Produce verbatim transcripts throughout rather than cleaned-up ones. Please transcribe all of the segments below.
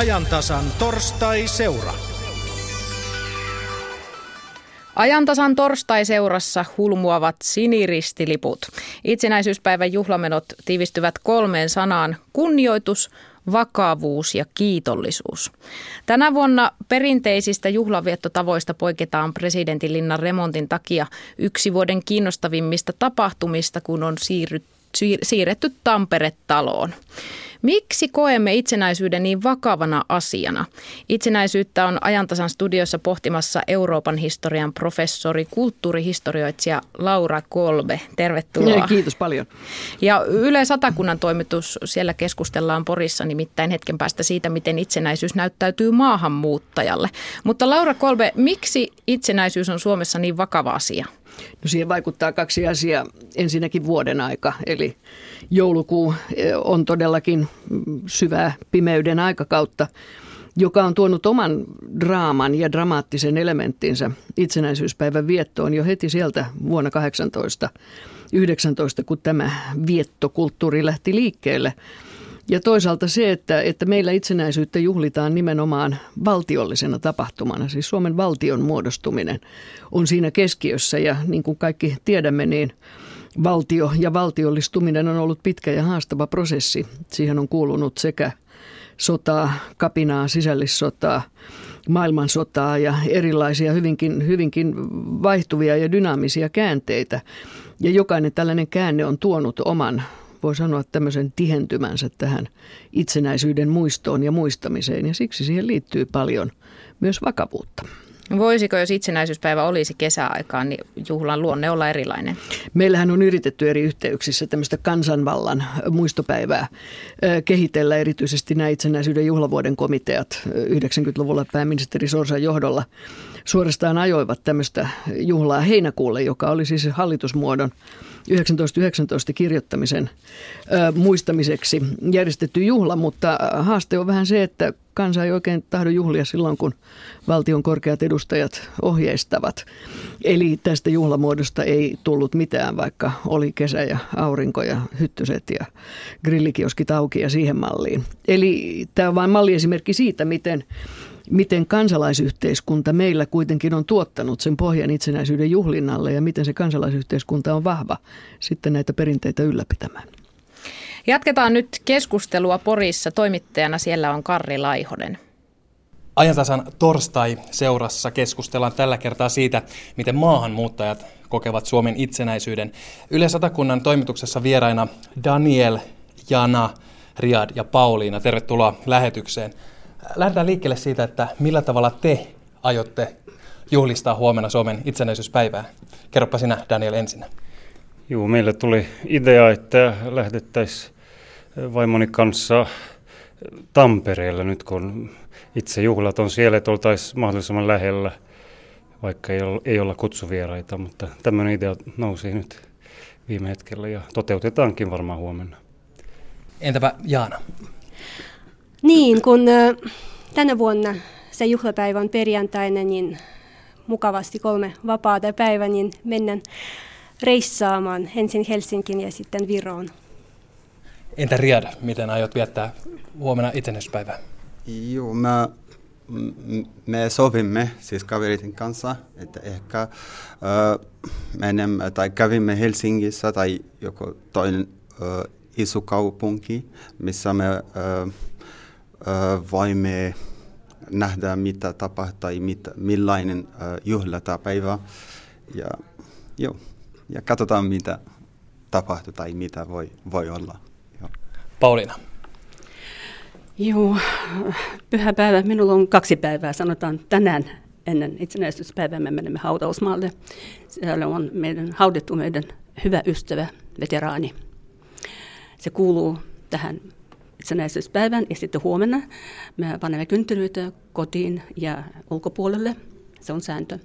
Ajantasan torstaiseura. Ajantasan torstaiseurassa hulmuavat siniristiliput. Itsenäisyyspäivän juhlamenot tiivistyvät kolmeen sanaan: kunnioitus, vakavuus ja kiitollisuus. Tänä vuonna perinteisistä juhlaviettotavoista poiketaan presidentinlinnan remontin takia yksi vuoden kiinnostavimmista tapahtumista, kun on siirrytty. siirretty Tampere-taloon. Miksi koemme itsenäisyyden niin vakavana asiana? Itsenäisyyttä on Ajantasan studiossa pohtimassa Euroopan historian professori, kulttuurihistorioitsija Laura Kolbe. Tervetuloa. Ja kiitos paljon. Ja Yle Satakunnan toimitus, siellä keskustellaan Porissa nimittäin hetken päästä siitä, miten itsenäisyys näyttäytyy maahanmuuttajalle. Mutta Laura Kolbe, miksi itsenäisyys on Suomessa niin vakava asia? No siihen vaikuttaa kaksi asiaa. Ensinnäkin vuoden aika, eli joulukuu on todellakin syvää pimeyden aikakautta, joka on tuonut oman draaman ja dramaattisen elementtinsä itsenäisyyspäivän viettoon jo heti sieltä vuonna kahdeksantoista yhdeksäntoista, kun tämä viettokulttuuri lähti liikkeelle. Ja toisaalta se, että, että meillä itsenäisyyttä juhlitaan nimenomaan valtiollisena tapahtumana, siis Suomen valtion muodostuminen on siinä keskiössä, ja niin kuin kaikki tiedämme, niin valtio ja valtiollistuminen on ollut pitkä ja haastava prosessi. Siihen on kuulunut sekä sotaa, kapinaa, sisällissotaa, maailmansotaa ja erilaisia hyvinkin, hyvinkin vaihtuvia ja dynaamisia käänteitä, ja jokainen tällainen käänne on tuonut oman, voi sanoa, tämmöisen tihentymänsä tähän itsenäisyyden muistoon ja muistamiseen, ja siksi siihen liittyy paljon myös vakavuutta. Voisiko, jos itsenäisyyspäivä olisi kesäaikaan, niin juhlan luonne olla erilainen? Meillähän on yritetty eri yhteyksissä tämmöistä kansanvallan muistopäivää kehitellä, erityisesti nämä itsenäisyyden juhlavuoden komiteat yhdeksänkymmentäluvulla pääministeri Sorsan johdolla suorastaan ajoivat tämmöistä juhlaa heinäkuulle, joka oli siis hallitusmuodon yhdeksäntoista yhdeksäntoista kirjoittamisen ö, muistamiseksi järjestetty juhla, mutta haaste on vähän se, että kansa ei oikein tahdo juhlia silloin, kun valtion korkeat edustajat ohjeistavat. Eli tästä juhlamuodosta ei tullut mitään, vaikka oli kesä ja aurinko ja hyttyset ja grillikioskit auki ja siihen malliin. Eli tämä on vain malliesimerkki siitä, miten Miten kansalaisyhteiskunta meillä kuitenkin on tuottanut sen pohjan itsenäisyyden juhlinnalle, ja miten se kansalaisyhteiskunta on vahva sitten näitä perinteitä ylläpitämään. Jatketaan nyt keskustelua Porissa. Toimittajana siellä on Karri Laihonen. Ajantasan torstai-seurassa keskustellaan tällä kertaa siitä, miten maahanmuuttajat kokevat Suomen itsenäisyyden. Yle Satakunnan toimituksessa vieraina Daniel, Jana, Riad ja Pauliina. Tervetuloa lähetykseen. Lähdetään liikkeelle siitä, että millä tavalla te aiotte juhlistaa huomenna Suomen itsenäisyyspäivää. Kerropa sinä, Daniel, ensin. Joo, meillä tuli idea, että lähdettäisiin vaimoni kanssa Tampereella nyt, kun itse juhlat on siellä, että oltaisiin mahdollisimman lähellä, vaikka ei olla, ei olla kutsuvieraita, mutta tämmöinen idea nousi nyt viime hetkellä ja toteutetaankin varmaan huomenna. Entäpä Jaana? Niin, kun tänä vuonna se juhlapäivä on perjantaina, niin mukavasti kolme vapaata päivää, niin mennään reissaamaan ensin Helsinkiin ja sitten Viroon. Entä Riad, miten aiot viettää huomenna itsenäisyyspäivää? Joo, mä, me sovimme siis kavereiden kanssa, että ehkä uh, menemme tai kävimme Helsingissä tai joku toinen uh, iso kaupunki, missä me... Uh, vai me nähdään, mitä tapahtuu tai mitä, millainen juhla tai päivä. Ja, joo, ja katsotaan, mitä tapahtuu tai mitä voi, voi olla. Joo. Pauliina. Joo, pyhäpäivä. Minulla on kaksi päivää, sanotaan tänään ennen itsenäisyyspäivää. Me menemme hautausmaalle. Siellä on meidän haudattu meidän hyvä ystävä, veteraani. Se kuuluu tähän itsenäisyyspäivän, ja sitten huomenna me panemme kynttilöitä kotiin ja ulkopuolelle. Se on sääntö.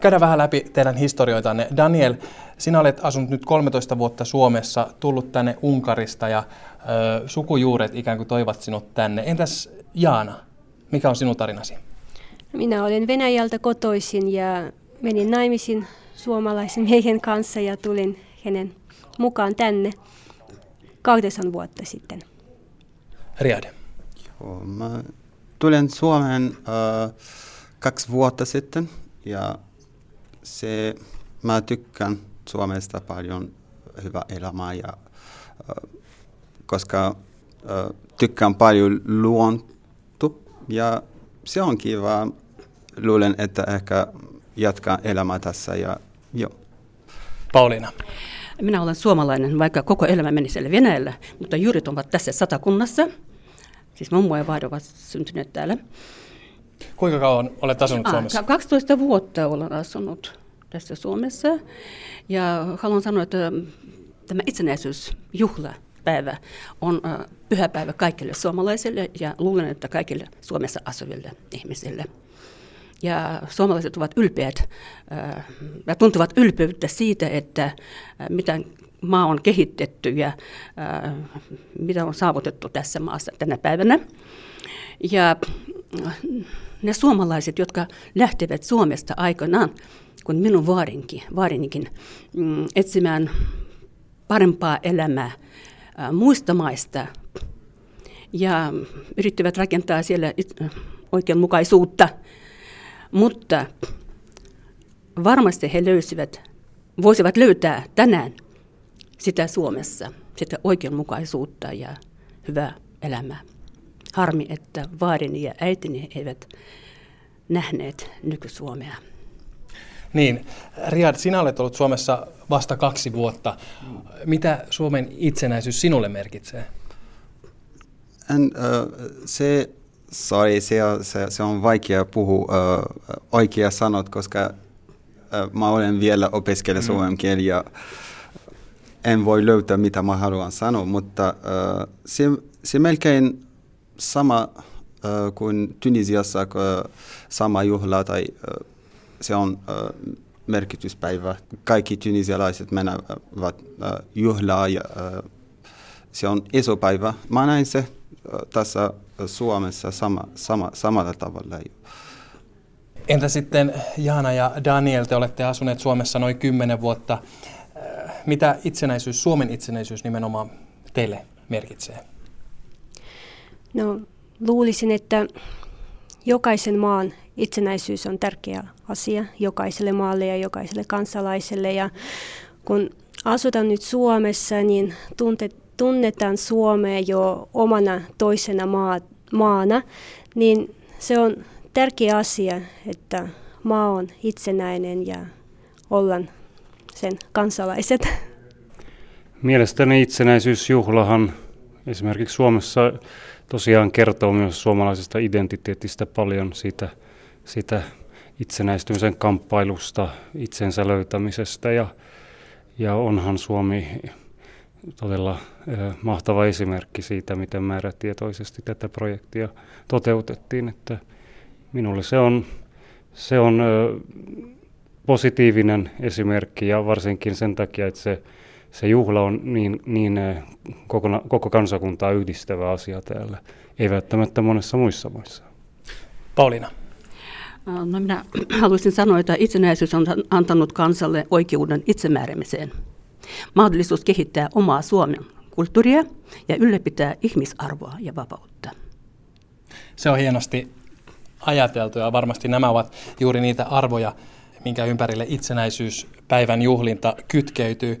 Käydään vähän läpi teidän historioitanne. Daniel, sinä olet asunut nyt kolmetoista vuotta Suomessa, tullut tänne Unkarista, ja ö, sukujuuret ikään kuin toivat sinut tänne. Entäs Jaana, mikä on sinun tarinasi? Minä olen Venäjältä kotoisin ja menin naimisiin suomalaisen miehen kanssa ja tulin hänen mukaan tänne kahdeksan vuotta sitten. Riad. Joo, mä tulin Suomeen äh, kaksi vuotta sitten ja se, mä tykkään Suomesta paljon, hyvää elämää, ja, äh, koska äh, tykkään paljon luonto ja se on kiva. Luulen, että ehkä jatkaa elämää tässä ja joo. Pauliina. Minä olen suomalainen, vaikka koko elämä meni siellä Venäjällä, mutta juuret ovat tässä Satakunnassa. Siis mummo ja vaari ovat syntyneet täällä. Kuinka kauan olet asunut Suomessa? kaksitoista vuotta olen asunut tässä Suomessa. Ja haluan sanoa, että tämä itsenäisyysjuhlapäivä on pyhäpäivä kaikille suomalaisille ja luulen, että kaikille Suomessa asuville ihmisille. Ja suomalaiset ovat ylpeät ja tuntuvat ylpeyttä siitä, että mitä maa on kehitetty ja mitä on saavutettu tässä maassa tänä päivänä. Ja ne suomalaiset, jotka lähtevät Suomesta aikanaan, kun minun vaarinkin, vaarinikin etsimään parempaa elämää muista maista ja yrittivät rakentaa siellä oikeanmukaisuutta, mutta varmasti he löysivät, voisivat löytää tänään sitä Suomessa, sitä oikeanmukaisuutta ja hyvää elämää. Harmi, että vaadini ja äitini eivät nähneet nyky-Suomea. Niin, Riad, sinä olet ollut Suomessa vasta kaksi vuotta. Mitä Suomen itsenäisyys sinulle merkitsee? And, uh, se... Sori, se, se, se on vaikea puhua äh, oikea sanot, koska äh, mä olen vielä opiskellut suomen kieli ja en voi löytää, mitä mä haluan sanoa, mutta äh, se, se melkein sama äh, kuin Tunisiassa, äh, sama juhla tai äh, se on äh, merkityspäivä. Kaikki tunisialaiset menevät äh, juhlaan ja äh, se on iso päivä. Mä näin se äh, tässä Suomessa sama, sama, samalla tavalla. Entä sitten Jaana ja Daniel, te olette asuneet Suomessa noin kymmenen vuotta. Mitä itsenäisyys, Suomen itsenäisyys nimenomaan teille merkitsee? No, luulisin, että jokaisen maan itsenäisyys on tärkeä asia jokaiselle maalle ja jokaiselle kansalaiselle. Ja kun asutaan nyt Suomessa, niin tuntet tunnetaan Suomea jo omana toisena maa, maana, niin se on tärkeä asia, että maa on itsenäinen ja ollaan sen kansalaiset. Mielestäni itsenäisyysjuhlahan esimerkiksi Suomessa tosiaan kertoo myös suomalaisesta identiteetistä paljon, siitä, siitä itsenäistymisen kamppailusta, itsensä löytämisestä ja, ja onhan Suomi todella eh, mahtava esimerkki siitä, miten määrätietoisesti tätä projektia toteutettiin. Että minulle se on, se on eh, positiivinen esimerkki ja varsinkin sen takia, että se, se juhla on niin, niin eh, kokona, koko kansakuntaa yhdistävä asia täällä, ei välttämättä monessa muissa maissa. Pauliina. No, minä haluaisin sanoa, että itsenäisyys on antanut kansalle oikeuden itsemääräämiseen. Mahdollisuus kehittää omaa Suomen kulttuuria ja ylläpitää ihmisarvoa ja vapautta. Se on hienosti ajateltu ja varmasti nämä ovat juuri niitä arvoja, minkä ympärille itsenäisyyspäivän juhlinta kytkeytyy.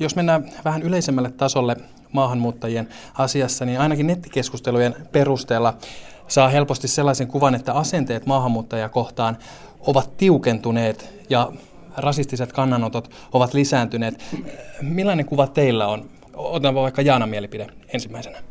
Jos mennään vähän yleisemmälle tasolle maahanmuuttajien asiassa, niin ainakin nettikeskustelujen perusteella saa helposti sellaisen kuvan, että asenteet maahanmuuttajia kohtaan ovat tiukentuneet ja rasistiset kannanotot ovat lisääntyneet. Millainen kuva teillä on? Otan vaikka Jaanan mielipide ensimmäisenä.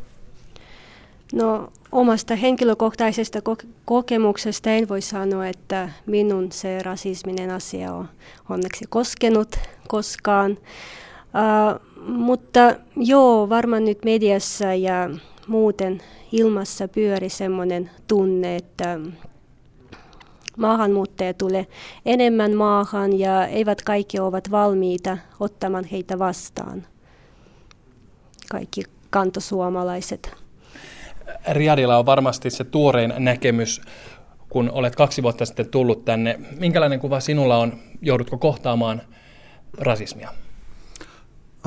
No, omasta henkilökohtaisesta kokemuksesta en voi sanoa, että minun se rasisminen asia on onneksi koskenut koskaan. Uh, mutta joo, varmaan nyt mediassa ja muuten ilmassa pyöri semmoinen tunne, että maahanmuuttajia tulee enemmän maahan ja eivät kaikki ovat valmiita ottamaan heitä vastaan. Kaikki kantasuomalaiset. Riadilla on varmasti se tuorein näkemys, kun olet kaksi vuotta sitten tullut tänne. Minkälainen kuva sinulla on? Joudutko kohtaamaan rasismia?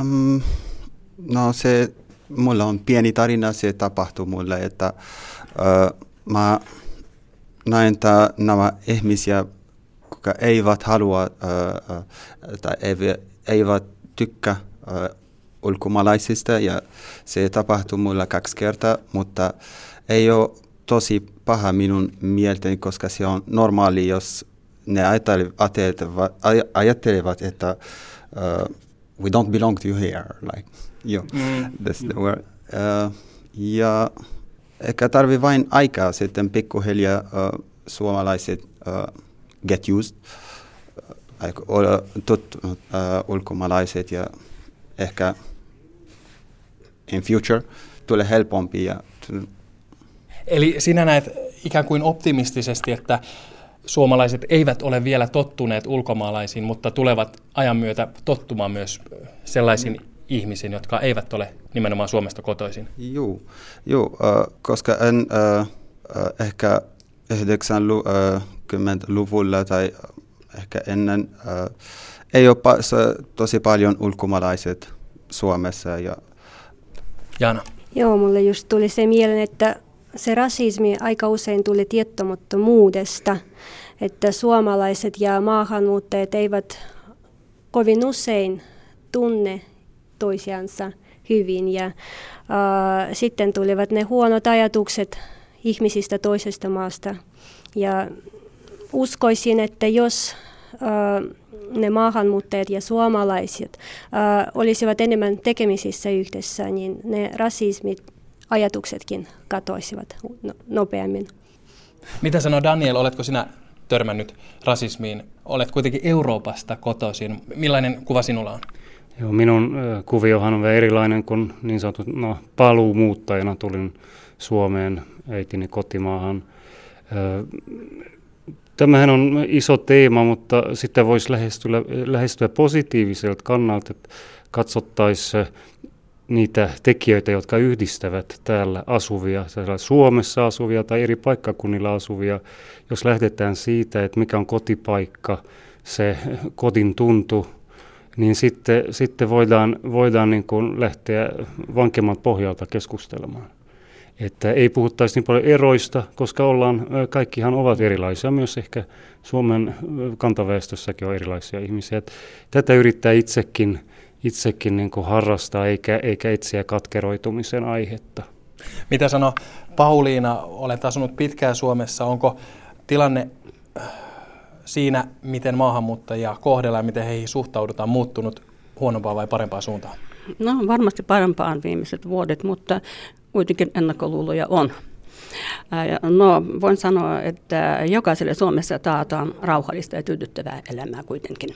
Um, no se, mulla on pieni tarina, se tapahtui mulle, että uh, mä näen, että nämä ihmisiä, jotka eivät halua äh, tai eivät tykkää äh, ulkomaalaisista, ja se tapahtui mulla kaksi kertaa, mutta ei ole tosi paha minun mieltäni, koska se on normaali, jos ne ajattelevat, ajattelevat että uh, we don't belong to here, like, joo, mm. that's the word. Uh, ja ehkä tarvii vain aikaa sitten pikkuhiljaa uh, suomalaiset uh, get used, uh, tut, uh, ulkomaalaiset ja ehkä in future tulee helpompi. Ja t- Eli sinä näet ikään kuin optimistisesti, että suomalaiset eivät ole vielä tottuneet ulkomaalaisiin, mutta tulevat ajan myötä tottumaan myös sellaisiin mm. ihmisiin, jotka eivät ole nimenomaan Suomesta kotoisin. Joo, joo äh, koska en, äh, äh, ehkä yhdeksänkymmentäluvulla tai ehkä ennen äh, ei ole pa- tosi paljon ulkomaalaiset Suomessa. Ja... Jaana. Joo, mulle just tuli se mieleen, että se rasismi aika usein tuli tiettomattomuudesta, että suomalaiset ja maahanmuuttajat eivät kovin usein tunne toisiansa hyvin. Ja, ää, sitten tulivat ne huonot ajatukset ihmisistä toisesta maasta. Ja uskoisin, että jos ää, ne maahanmuuttajat ja suomalaiset ää, olisivat enemmän tekemisissä yhdessä, niin ne rasismit, ajatuksetkin katoisivat nopeammin. Mitä sanoo Daniel, oletko sinä törmännyt rasismiin? Olet kuitenkin Euroopasta kotoisin. Millainen kuva sinulla on? Joo, minun kuviohan on vielä erilainen, kun niin sanottu no, paluumuuttajana tulin Suomeen, äitini kotimaahan. Tämähän on iso teema, mutta sitä voisi lähestyä, lähestyä positiiviselta kannalta, että katsottaisiin niitä tekijöitä, jotka yhdistävät täällä asuvia, täällä Suomessa asuvia tai eri paikkakunnilla asuvia. Jos lähdetään siitä, että mikä on kotipaikka, se kodin tuntu, niin sitten, sitten voidaan, voidaan niin kuin lähteä vankemman pohjalta keskustelemaan. Että ei puhuttaisi niin paljon eroista, koska ollaan, kaikkihan ovat erilaisia. Myös ehkä Suomen kantaväestössäkin on erilaisia ihmisiä. Että tätä yrittää itsekin itsekin niin kuin harrastaa, eikä, eikä etsiä katkeroitumisen aihetta. Mitä sano Pauliina, olet asunut pitkään Suomessa, onko tilanne siinä, miten maahanmuuttajia kohdellaan, miten heihin suhtaudutaan, muuttunut huonompaan vai parempaan suuntaan? No varmasti parempaan viimeiset vuodet, mutta kuitenkin ennakkoluuloja on. No voin sanoa, että jokaiselle Suomessa taataan rauhallista ja tyydyttävää elämää kuitenkin.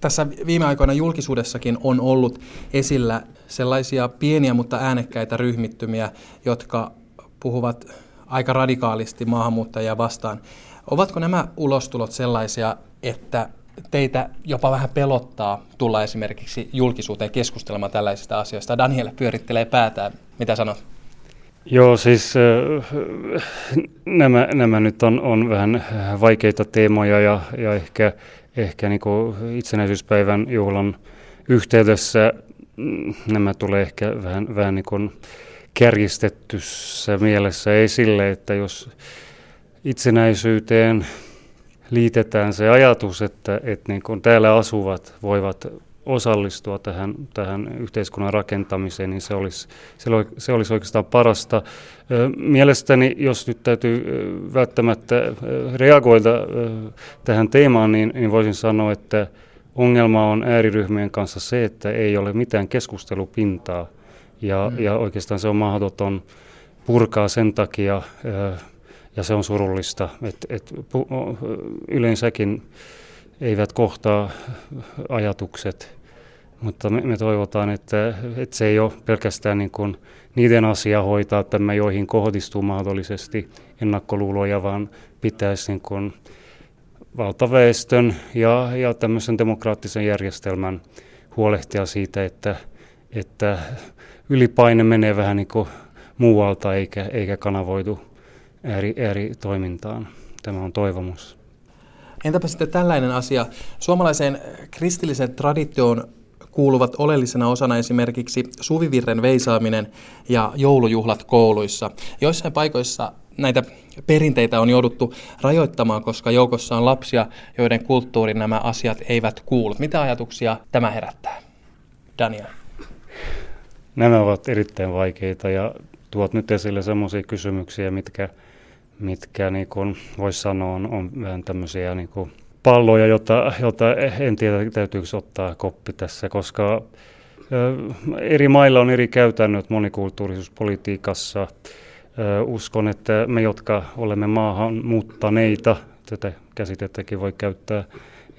Tässä viime aikoina julkisuudessakin on ollut esillä sellaisia pieniä, mutta äänekkäitä ryhmittymiä, jotka puhuvat aika radikaalisti maahanmuuttajia vastaan. Ovatko nämä ulostulot sellaisia, että teitä jopa vähän pelottaa tulla esimerkiksi julkisuuteen keskustelemaan tällaisista asioista? Daniel pyörittelee päätään. Mitä sanot? Joo, siis äh, nämä, nämä nyt on, on vähän vaikeita teemoja ja, ja ehkä... Ehkä niin kuin itsenäisyyspäivän juhlan yhteydessä nämä tulee ehkä vähän, vähän niin kuin kärjistettyssä mielessä esille, että jos itsenäisyyteen liitetään se ajatus, että, että niin kuin täällä asuvat voivat osallistua tähän, tähän yhteiskunnan rakentamiseen, niin se olisi, se olisi oikeastaan parasta. Mielestäni, jos nyt täytyy välttämättä reagoida tähän teemaan, niin, niin voisin sanoa, että ongelma on ääriryhmien kanssa se, että ei ole mitään keskustelupintaa, ja, mm. ja oikeastaan se on mahdoton purkaa sen takia, ja se on surullista, että et yleensäkin eivät kohtaa ajatukset, mutta me, me toivotaan, että, että se ei ole pelkästään niin kuin niiden asia hoitaa tämä, joihin kohdistuu mahdollisesti ennakkoluuloja, vaan pitäisi niin kuin valtaväestön ja, ja tämmöisen demokraattisen järjestelmän huolehtia siitä, että, että ylipaine menee vähän niin kuin muualta eikä, eikä kanavoidu ääri, ääri toimintaan. Tämä on toivomus. Entäpä sitten tällainen asia. Suomalaiseen kristilliseen traditioon kuuluvat oleellisena osana esimerkiksi suvivirren veisaaminen ja joulujuhlat kouluissa. Joissain paikoissa näitä perinteitä on jouduttu rajoittamaan, koska joukossa on lapsia, joiden kulttuuriin nämä asiat eivät kuulu. Mitä ajatuksia tämä herättää? Daniel. Nämä ovat erittäin vaikeita ja tuot nyt esille sellaisia kysymyksiä, mitkä, mitkä niin kuin voisi sanoa on, on vähän tämmöisiä niin kuin palloja, jota, jota en tiedä täytyykö ottaa koppi tässä, koska eri mailla on eri käytännöt monikulttuurisuuspolitiikassa. Uskon, että me, jotka olemme maahan muuttaneita, tätä käsitettäkin voi käyttää,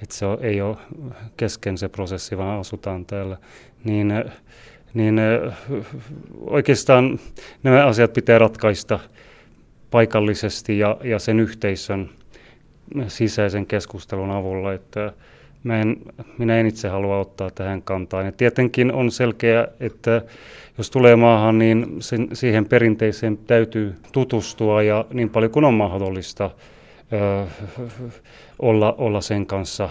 että se ei ole kesken se prosessi, vaan asutaan täällä, niin, niin oikeastaan nämä asiat pitää ratkaista paikallisesti ja, ja sen yhteisön sisäisen keskustelun avulla, että mä en, minä en itse halua ottaa tähän kantaa. Ja tietenkin on selkeä, että jos tulee maahan, niin sen, siihen perinteiseen täytyy tutustua ja niin paljon kuin on mahdollista ö, olla, olla sen kanssa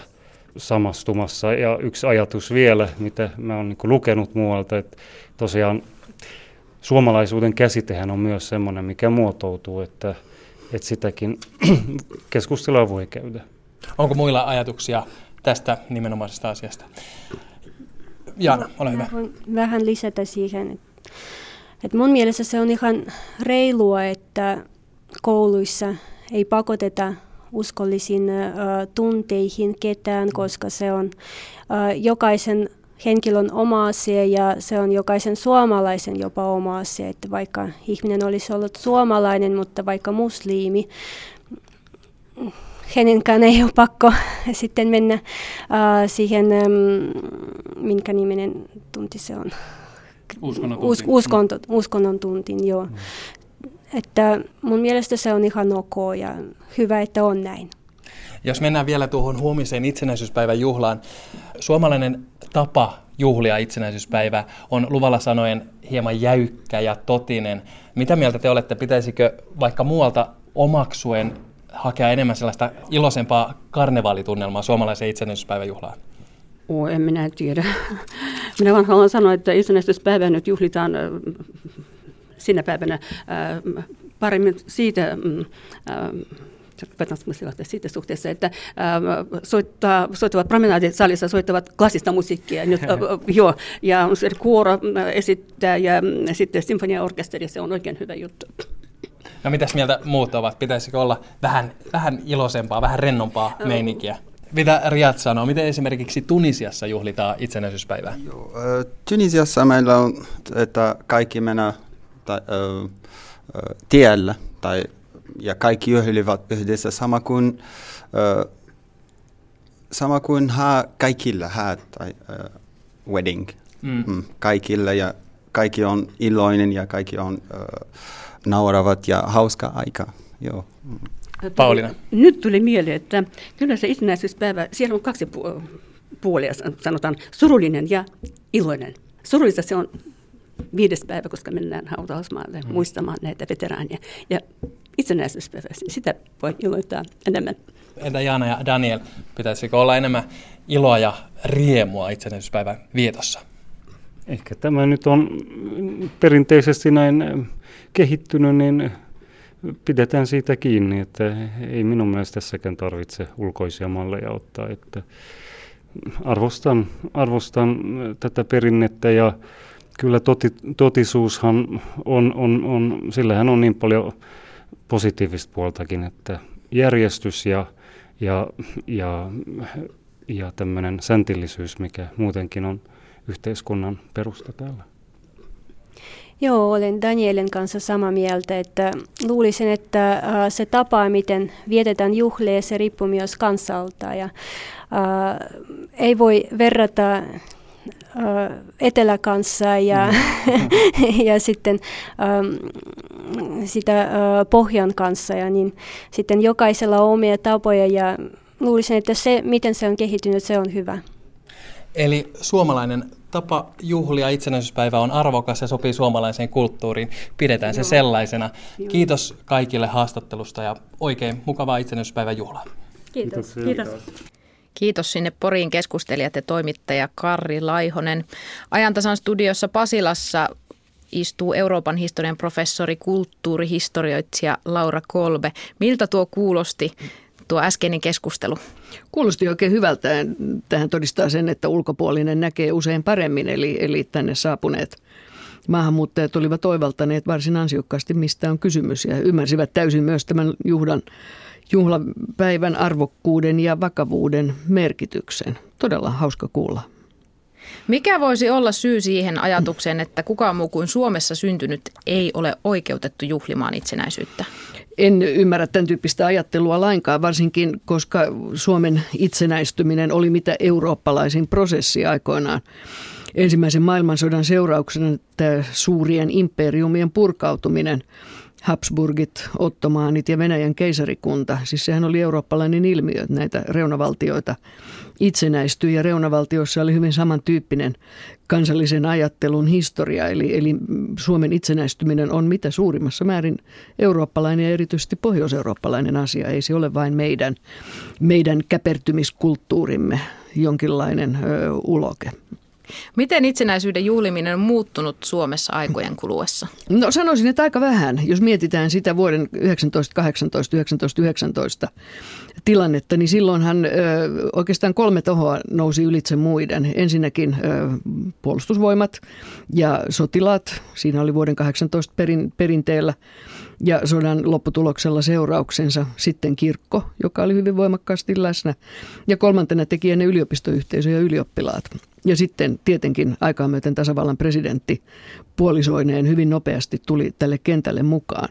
samastumassa. Ja yksi ajatus vielä, mitä mä oon niin kuin lukenut muualta, että tosiaan suomalaisuuden käsitehän on myös semmoinen, mikä muotoutuu, että että sitäkin keskustelua voi käydä. Onko muilla ajatuksia tästä nimenomaisesta asiasta? Jaana, ole hyvä. Voin vähän lisätä siihen. Että mun mielestä se on ihan reilua, että kouluissa ei pakoteta uskollisiin tunteihin ketään, koska se on jokaisen henkilön oma asia ja se on jokaisen suomalaisen jopa oma asia, että vaikka ihminen olisi ollut suomalainen, mutta vaikka muslimi, hänenkään ei ole pakko sitten mennä äh, siihen, ähm, minkä niminen tunti se on? Uskonnon tunti. Us, uskonto, uskonnon tuntiin, joo. Mm. Että mun mielestä se on ihan ok ja hyvä, että on näin. Jos mennään vielä tuohon huomiseen itsenäisyyspäivän juhlaan, suomalainen tapa juhlia itsenäisyyspäivää on luvalla sanoen hieman jäykkä ja totinen. Mitä mieltä te olette, pitäisikö vaikka muualta omaksuen hakea enemmän sellaista iloisempaa karnevaalitunnelmaa suomalaiseen itsenäisyyspäivän juhlaan? Oh, en minä tiedä. Minä vaan haluan sanoa, että itsenäisyyspäivää nyt juhlitaan sinä päivänä paremmin siitä... Siitä suhteessa, että soittaa, soittavat promenaadisalissa soittavat klassista musiikkia. Nyt, joo, ja se kuoro esittää ja sitten sinfoniaorkesteri, se on oikein hyvä juttu. No mitäs mieltä muut ovat? Pitäisikö olla vähän, vähän iloisempaa, vähän rennompaa meininkiä? Mitä Riad sanoo? Miten esimerkiksi Tunisiassa juhlitaan itsenäisyyspäivää? Joo, Tunisiassa meillä on, että kaikki mennään tai, äh, tiellä tai ja kaikki juhlivat yhdessä, sama kuin, äh, sama kuin ha, kaikilla ha, tai, äh, wedding. Mm. Mm, kaikilla ja kaikki on iloinen ja kaikki on äh, nauravat ja hauska aika. Joo. Mm. Pauliina. Nyt tuli mieleen, että kyllä se itsenäisyyspäivä, siellä on kaksi pu- puolia, sanotaan surullinen ja iloinen. Surullista se on viides päivä, koska mennään hautausmaalle mm. muistamaan näitä veteraaneja. Ja itsenäisyyspäivä, sitä voi iloittaa enemmän. Entä Jaana ja Daniel, pitäisikö olla enemmän iloa ja riemua itsenäisyyspäivän vietossa? Ehkä tämä nyt on perinteisesti näin kehittynyt, niin pidetään siitä kiinni, että ei minun mielestä tässäkään tarvitse ulkoisia malleja ottaa. Että arvostan, arvostan tätä perinnettä ja kyllä toti, totisuushan on, on, on, sillähän on niin paljon positiivista puoltakin, että järjestys ja, ja, ja, ja tämmöinen säntillisyys, mikä muutenkin on yhteiskunnan perusta täällä. Joo, olen Danielin kanssa samaa mieltä, että luulisin, että se tapa, miten vietetään juhlia, se riippuu myös kansalta ja ää, ei voi verrata Eteläkansaa ja, mm. ja sitten ähm, sitä äh, Pohjan kanssa ja niin sitten jokaisella on omia tapoja ja luulisin, että se, miten se on kehittynyt, se on hyvä. Eli suomalainen tapa juhlia itsenäisyyspäivä on arvokas ja sopii suomalaiseen kulttuuriin. Pidetään Joo. se sellaisena. Joo. Kiitos kaikille haastattelusta ja oikein mukavaa itsenäisyyspäivän juhlaa. Kiitos. Kiitos. Kiitos. Kiitos sinne Poriin keskustelijat ja toimittaja Karri Laihonen. Ajantasan studiossa Pasilassa istuu Euroopan historian professori, kulttuurihistorioitsija Laura Kolbe. Miltä tuo kuulosti, tuo äskeinen keskustelu? Kuulosti oikein hyvältä. Tähän todistaa sen, että ulkopuolinen näkee usein paremmin, eli, eli tänne saapuneet maahanmuuttajat olivat oivaltaneet varsin ansiokkaasti, mistä on kysymys, ja ymmärsivät täysin myös tämän juhlan, juhlapäivän arvokkuuden ja vakavuuden merkityksen. Todella hauska kuulla. Mikä voisi olla syy siihen ajatukseen, että kukaan muu kuin Suomessa syntynyt ei ole oikeutettu juhlimaan itsenäisyyttä? En ymmärrä tämän tyyppistä ajattelua lainkaan, varsinkin koska Suomen itsenäistyminen oli mitä eurooppalaisin prosessi aikoinaan. Ensimmäisen maailmansodan seurauksena tämä suurien imperiumien purkautuminen, Habsburgit, ottomaanit ja Venäjän keisarikunta, siis sehän oli eurooppalainen ilmiö, että näitä reunavaltioita itsenäistyi ja reunavaltioissa oli hyvin samantyyppinen kansallisen ajattelun historia, eli, eli Suomen itsenäistyminen on mitä suurimmassa määrin eurooppalainen ja erityisesti pohjoiseurooppalainen asia, ei se ole vain meidän, meidän käpertymiskulttuurimme jonkinlainen ö, uloke. Miten itsenäisyyden juhliminen on muuttunut Suomessa aikojen kuluessa? No sanoisin, että aika vähän. Jos mietitään sitä vuoden yhdeksäntoista kahdeksantoista yhdeksäntoista yhdeksäntoista tilannetta, niin silloinhan ö, oikeastaan kolme tahoa nousi ylitse muiden. Ensinnäkin ö, puolustusvoimat ja sotilaat. Siinä oli vuoden kahdeksantoista perin, perinteellä ja sodan lopputuloksella seurauksensa. Sitten kirkko, joka oli hyvin voimakkaasti läsnä. Ja kolmantena tekijänä yliopistoyhteisö ja ylioppilaat. Ja sitten tietenkin aikaa myöten tasavallan presidentti puolisoineen hyvin nopeasti tuli tälle kentälle mukaan.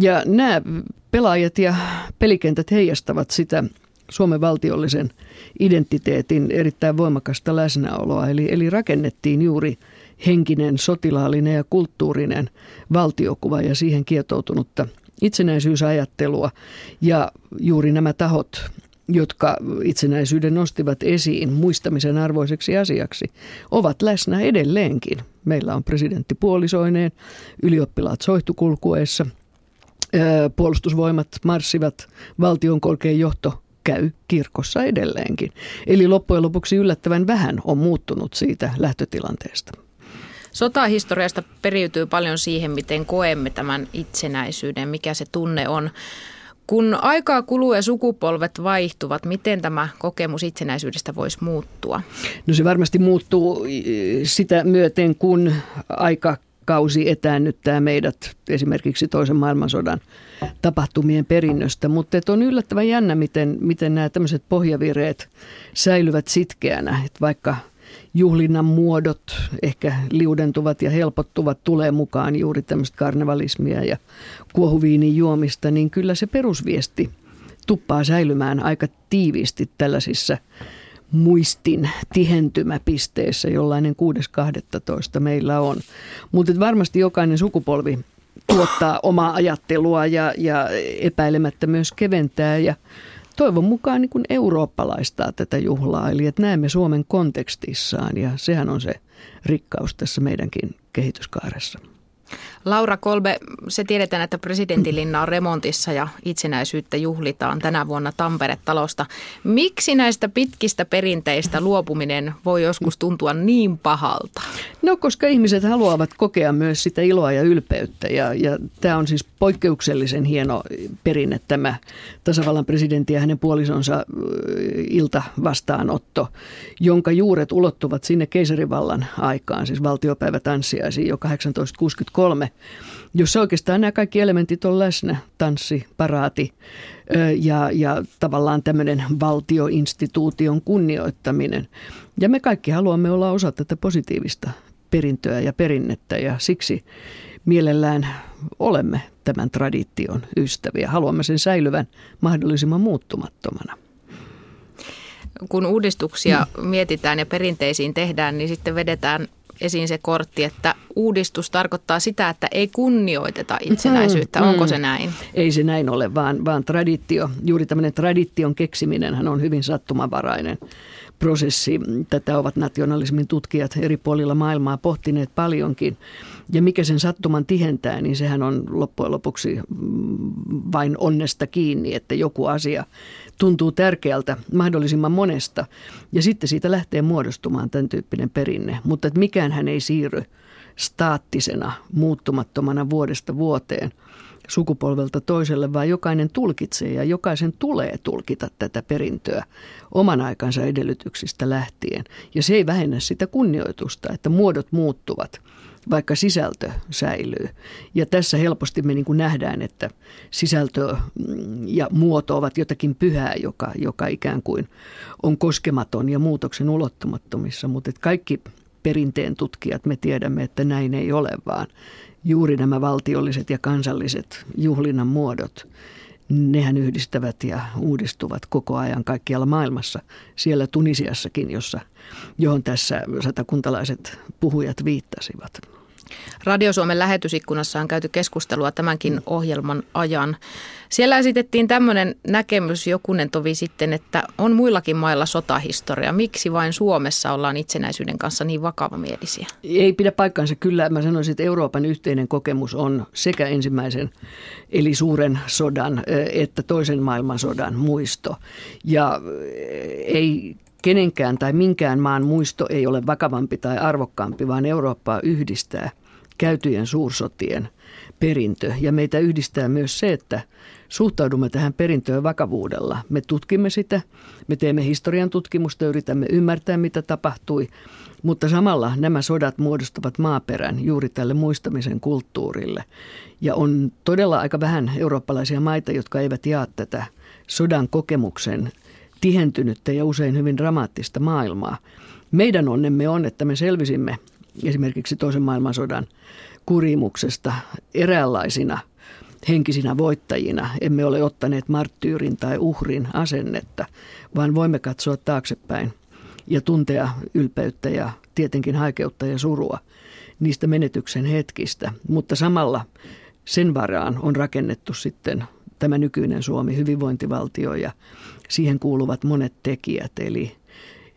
Ja nämä pelaajat ja pelikentät heijastavat sitä Suomen valtiollisen identiteetin erittäin voimakasta läsnäoloa. Eli, eli rakennettiin juuri henkinen, sotilaallinen ja kulttuurinen valtiokuva ja siihen kietoutunutta itsenäisyysajattelua ja juuri nämä tahot, jotka itsenäisyyden nostivat esiin muistamisen arvoiseksi asiaksi, ovat läsnä edelleenkin. Meillä on presidentti puolisoineen, ylioppilaat soihtukulkueessa, puolustusvoimat marssivat, valtion korkein johto käy kirkossa edelleenkin. Eli loppujen lopuksi yllättävän vähän on muuttunut siitä lähtötilanteesta. Sotahistoriasta periytyy paljon siihen, miten koemme tämän itsenäisyyden, mikä se tunne on. Kun aikaa kuluu ja sukupolvet vaihtuvat, miten tämä kokemus itsenäisyydestä voisi muuttua? No se varmasti muuttuu sitä myöten, kun aikakausi etäännyttää meidät esimerkiksi toisen maailmansodan tapahtumien perinnöstä. Mutta on yllättävän jännä, miten, miten nämä tämmöiset pohjavireet säilyvät sitkeänä, että vaikka juhlinnan muodot ehkä liudentuvat ja helpottuvat, tulee mukaan juuri tämmöistä karnevalismia ja kuohuviinin juomista, niin kyllä se perusviesti tuppaa säilymään aika tiiviisti tällaisissa muistin tihentymäpisteissä, jollainen kuudes kahdestoista meillä on. Mutta varmasti jokainen sukupolvi tuottaa omaa ajattelua ja, ja epäilemättä myös keventää ja toivon mukaan niin kuin eurooppalaistaa tätä juhlaa, eli että näemme Suomen kontekstissaan ja sehän on se rikkaus tässä meidänkin kehityskaaressa. Laura Kolbe, se tiedetään, että presidentinlinna on remontissa ja itsenäisyyttä juhlitaan tänä vuonna Tampere-talosta. Miksi näistä pitkistä perinteistä luopuminen voi joskus tuntua niin pahalta? No koska ihmiset haluavat kokea myös sitä iloa ja ylpeyttä ja, ja tämä on siis poikkeuksellisen hieno perinne tämä tasavallan presidentin ja hänen puolisonsa iltavastaanotto, jonka juuret ulottuvat sinne keisarivallan aikaan, siis valtiopäivätanssiaisiin jo kahdeksantoista kuusikymmentäkolme. Kolme, jossa oikeastaan nämä kaikki elementit on läsnä, tanssi, paraati ja, ja tavallaan tämmöinen valtioinstituution kunnioittaminen. Ja me kaikki haluamme olla osa tätä positiivista perintöä ja perinnettä ja siksi mielellään olemme tämän tradition ystäviä. Haluamme sen säilyvän mahdollisimman muuttumattomana. Kun uudistuksia mm. mietitään ja perinteisiin tehdään, niin sitten vedetään esiin se kortti, että uudistus tarkoittaa sitä, että ei kunnioiteta itsenäisyyttä. Mm, Onko se näin? Ei se näin ole, vaan, vaan traditio, juuri tämmöinen tradition keksiminenhän on hyvin sattumanvarainen prosessi. Tätä ovat nationalismin tutkijat eri puolilla maailmaa pohtineet paljonkin. Ja mikä sen sattuman tihentää, niin sehän on loppujen lopuksi vain onnesta kiinni, että joku asia tuntuu tärkeältä mahdollisimman monesta. Ja sitten siitä lähtee muodostumaan tämän tyyppinen perinne. Mutta että mikäänhän ei siirry staattisena, muuttumattomana vuodesta vuoteen sukupolvelta toiselle, vaan jokainen tulkitsee ja jokaisen tulee tulkita tätä perintöä oman aikansa edellytyksistä lähtien. Ja se ei vähennä sitä kunnioitusta, että muodot muuttuvat, vaikka sisältö säilyy. Ja tässä helposti me niin kuin nähdään, että sisältö ja muoto ovat jotakin pyhää, joka, joka ikään kuin on koskematon ja muutoksen ulottumattomissa, mutta että kaikki perinteen tutkijat me tiedämme, että näin ei ole, vaan juuri nämä valtiolliset ja kansalliset juhlinnan muodot, nehän yhdistävät ja uudistuvat koko ajan kaikkialla maailmassa. Siellä Tunisiassakin, jossa, johon tässä satakuntalaiset puhujat viittasivat. Radio Suomen lähetysikkunassa on käyty keskustelua tämänkin ohjelman ajan. Siellä esitettiin tämmöinen näkemys jokunen tovi sitten, että on muillakin mailla sotahistoria. Miksi vain Suomessa ollaan itsenäisyyden kanssa niin vakavamielisiä? Ei pidä paikkaansa. Kyllä mä sanoisin, että Euroopan yhteinen kokemus on sekä ensimmäisen eli suuren sodan että toisen maailmansodan muisto. Ja ei kenenkään tai minkään maan muisto ei ole vakavampi tai arvokkaampi, vaan Eurooppaa yhdistää käytyjen suursotien perintö. Ja meitä yhdistää myös se, että suhtaudumme tähän perintöön vakavuudella. Me tutkimme sitä, me teemme historian tutkimusta, yritämme ymmärtää, mitä tapahtui, mutta samalla nämä sodat muodostavat maaperän juuri tälle muistamisen kulttuurille. Ja on todella aika vähän eurooppalaisia maita, jotka eivät jaa tätä sodan kokemuksen tihentynyttä ja usein hyvin dramaattista maailmaa. Meidän onnemme on, että me selvisimme esimerkiksi toisen maailmansodan kurimuksesta eräänlaisina henkisinä voittajina. Emme ole ottaneet marttyyrin tai uhrin asennetta, vaan voimme katsoa taaksepäin ja tuntea ylpeyttä ja tietenkin haikeutta ja surua niistä menetyksen hetkistä. Mutta samalla sen varaan on rakennettu sitten tämä nykyinen Suomi, hyvinvointivaltio ja siihen kuuluvat monet tekijät. Eli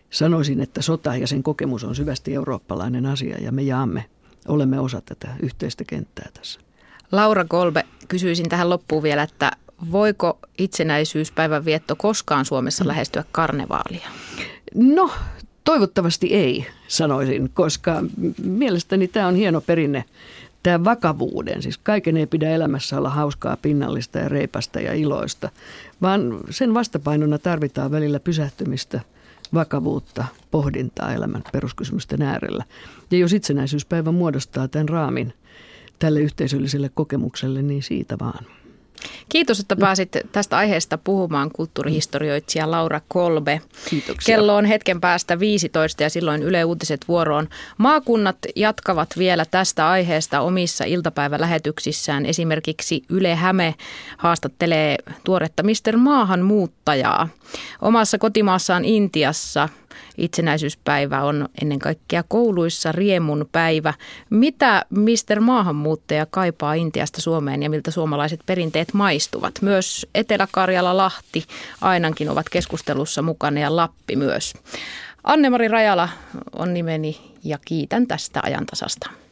sanoisin, että sota ja sen kokemus on syvästi eurooppalainen asia ja me jaamme, olemme osa tätä yhteistä kenttää tässä. Laura Kolbe, kysyisin tähän loppuun vielä, että voiko itsenäisyyspäivän vietto koskaan Suomessa lähestyä karnevaalia? No, toivottavasti ei, sanoisin, koska mielestäni tämä on hieno perinne. Tämä vakavuuden, siis kaiken ei pidä elämässä olla hauskaa, pinnallista ja reipasta ja iloista, vaan sen vastapainona tarvitaan välillä pysähtymistä, vakavuutta, pohdintaa elämän peruskysymysten äärellä. Ja jos itsenäisyyspäivä muodostaa tämän raamin tälle yhteisölliselle kokemukselle, niin siitä vaan. Kiitos, että pääsit tästä aiheesta puhumaan kulttuurihistorioitsija Laura Kolbe. Kiitoksia. Kello on hetken päästä viisitoista ja silloin Yle Uutiset vuoroon. Maakunnat jatkavat vielä tästä aiheesta omissa iltapäivälähetyksissään. Esimerkiksi Yle Häme haastattelee tuoretta mister Maahanmuuttajaa. Omassa kotimaassaan Intiassa itsenäisyyspäivä on ennen kaikkea kouluissa riemun päivä. Mitä mister Maahanmuuttaja kaipaa Intiasta Suomeen ja miltä suomalaiset perinteet maistuvat? Myös Etelä-Karjala, Lahti ainakin ovat keskustelussa mukana ja Lappi myös. Anne-Mari Rajala on nimeni ja kiitän tästä ajantasasta.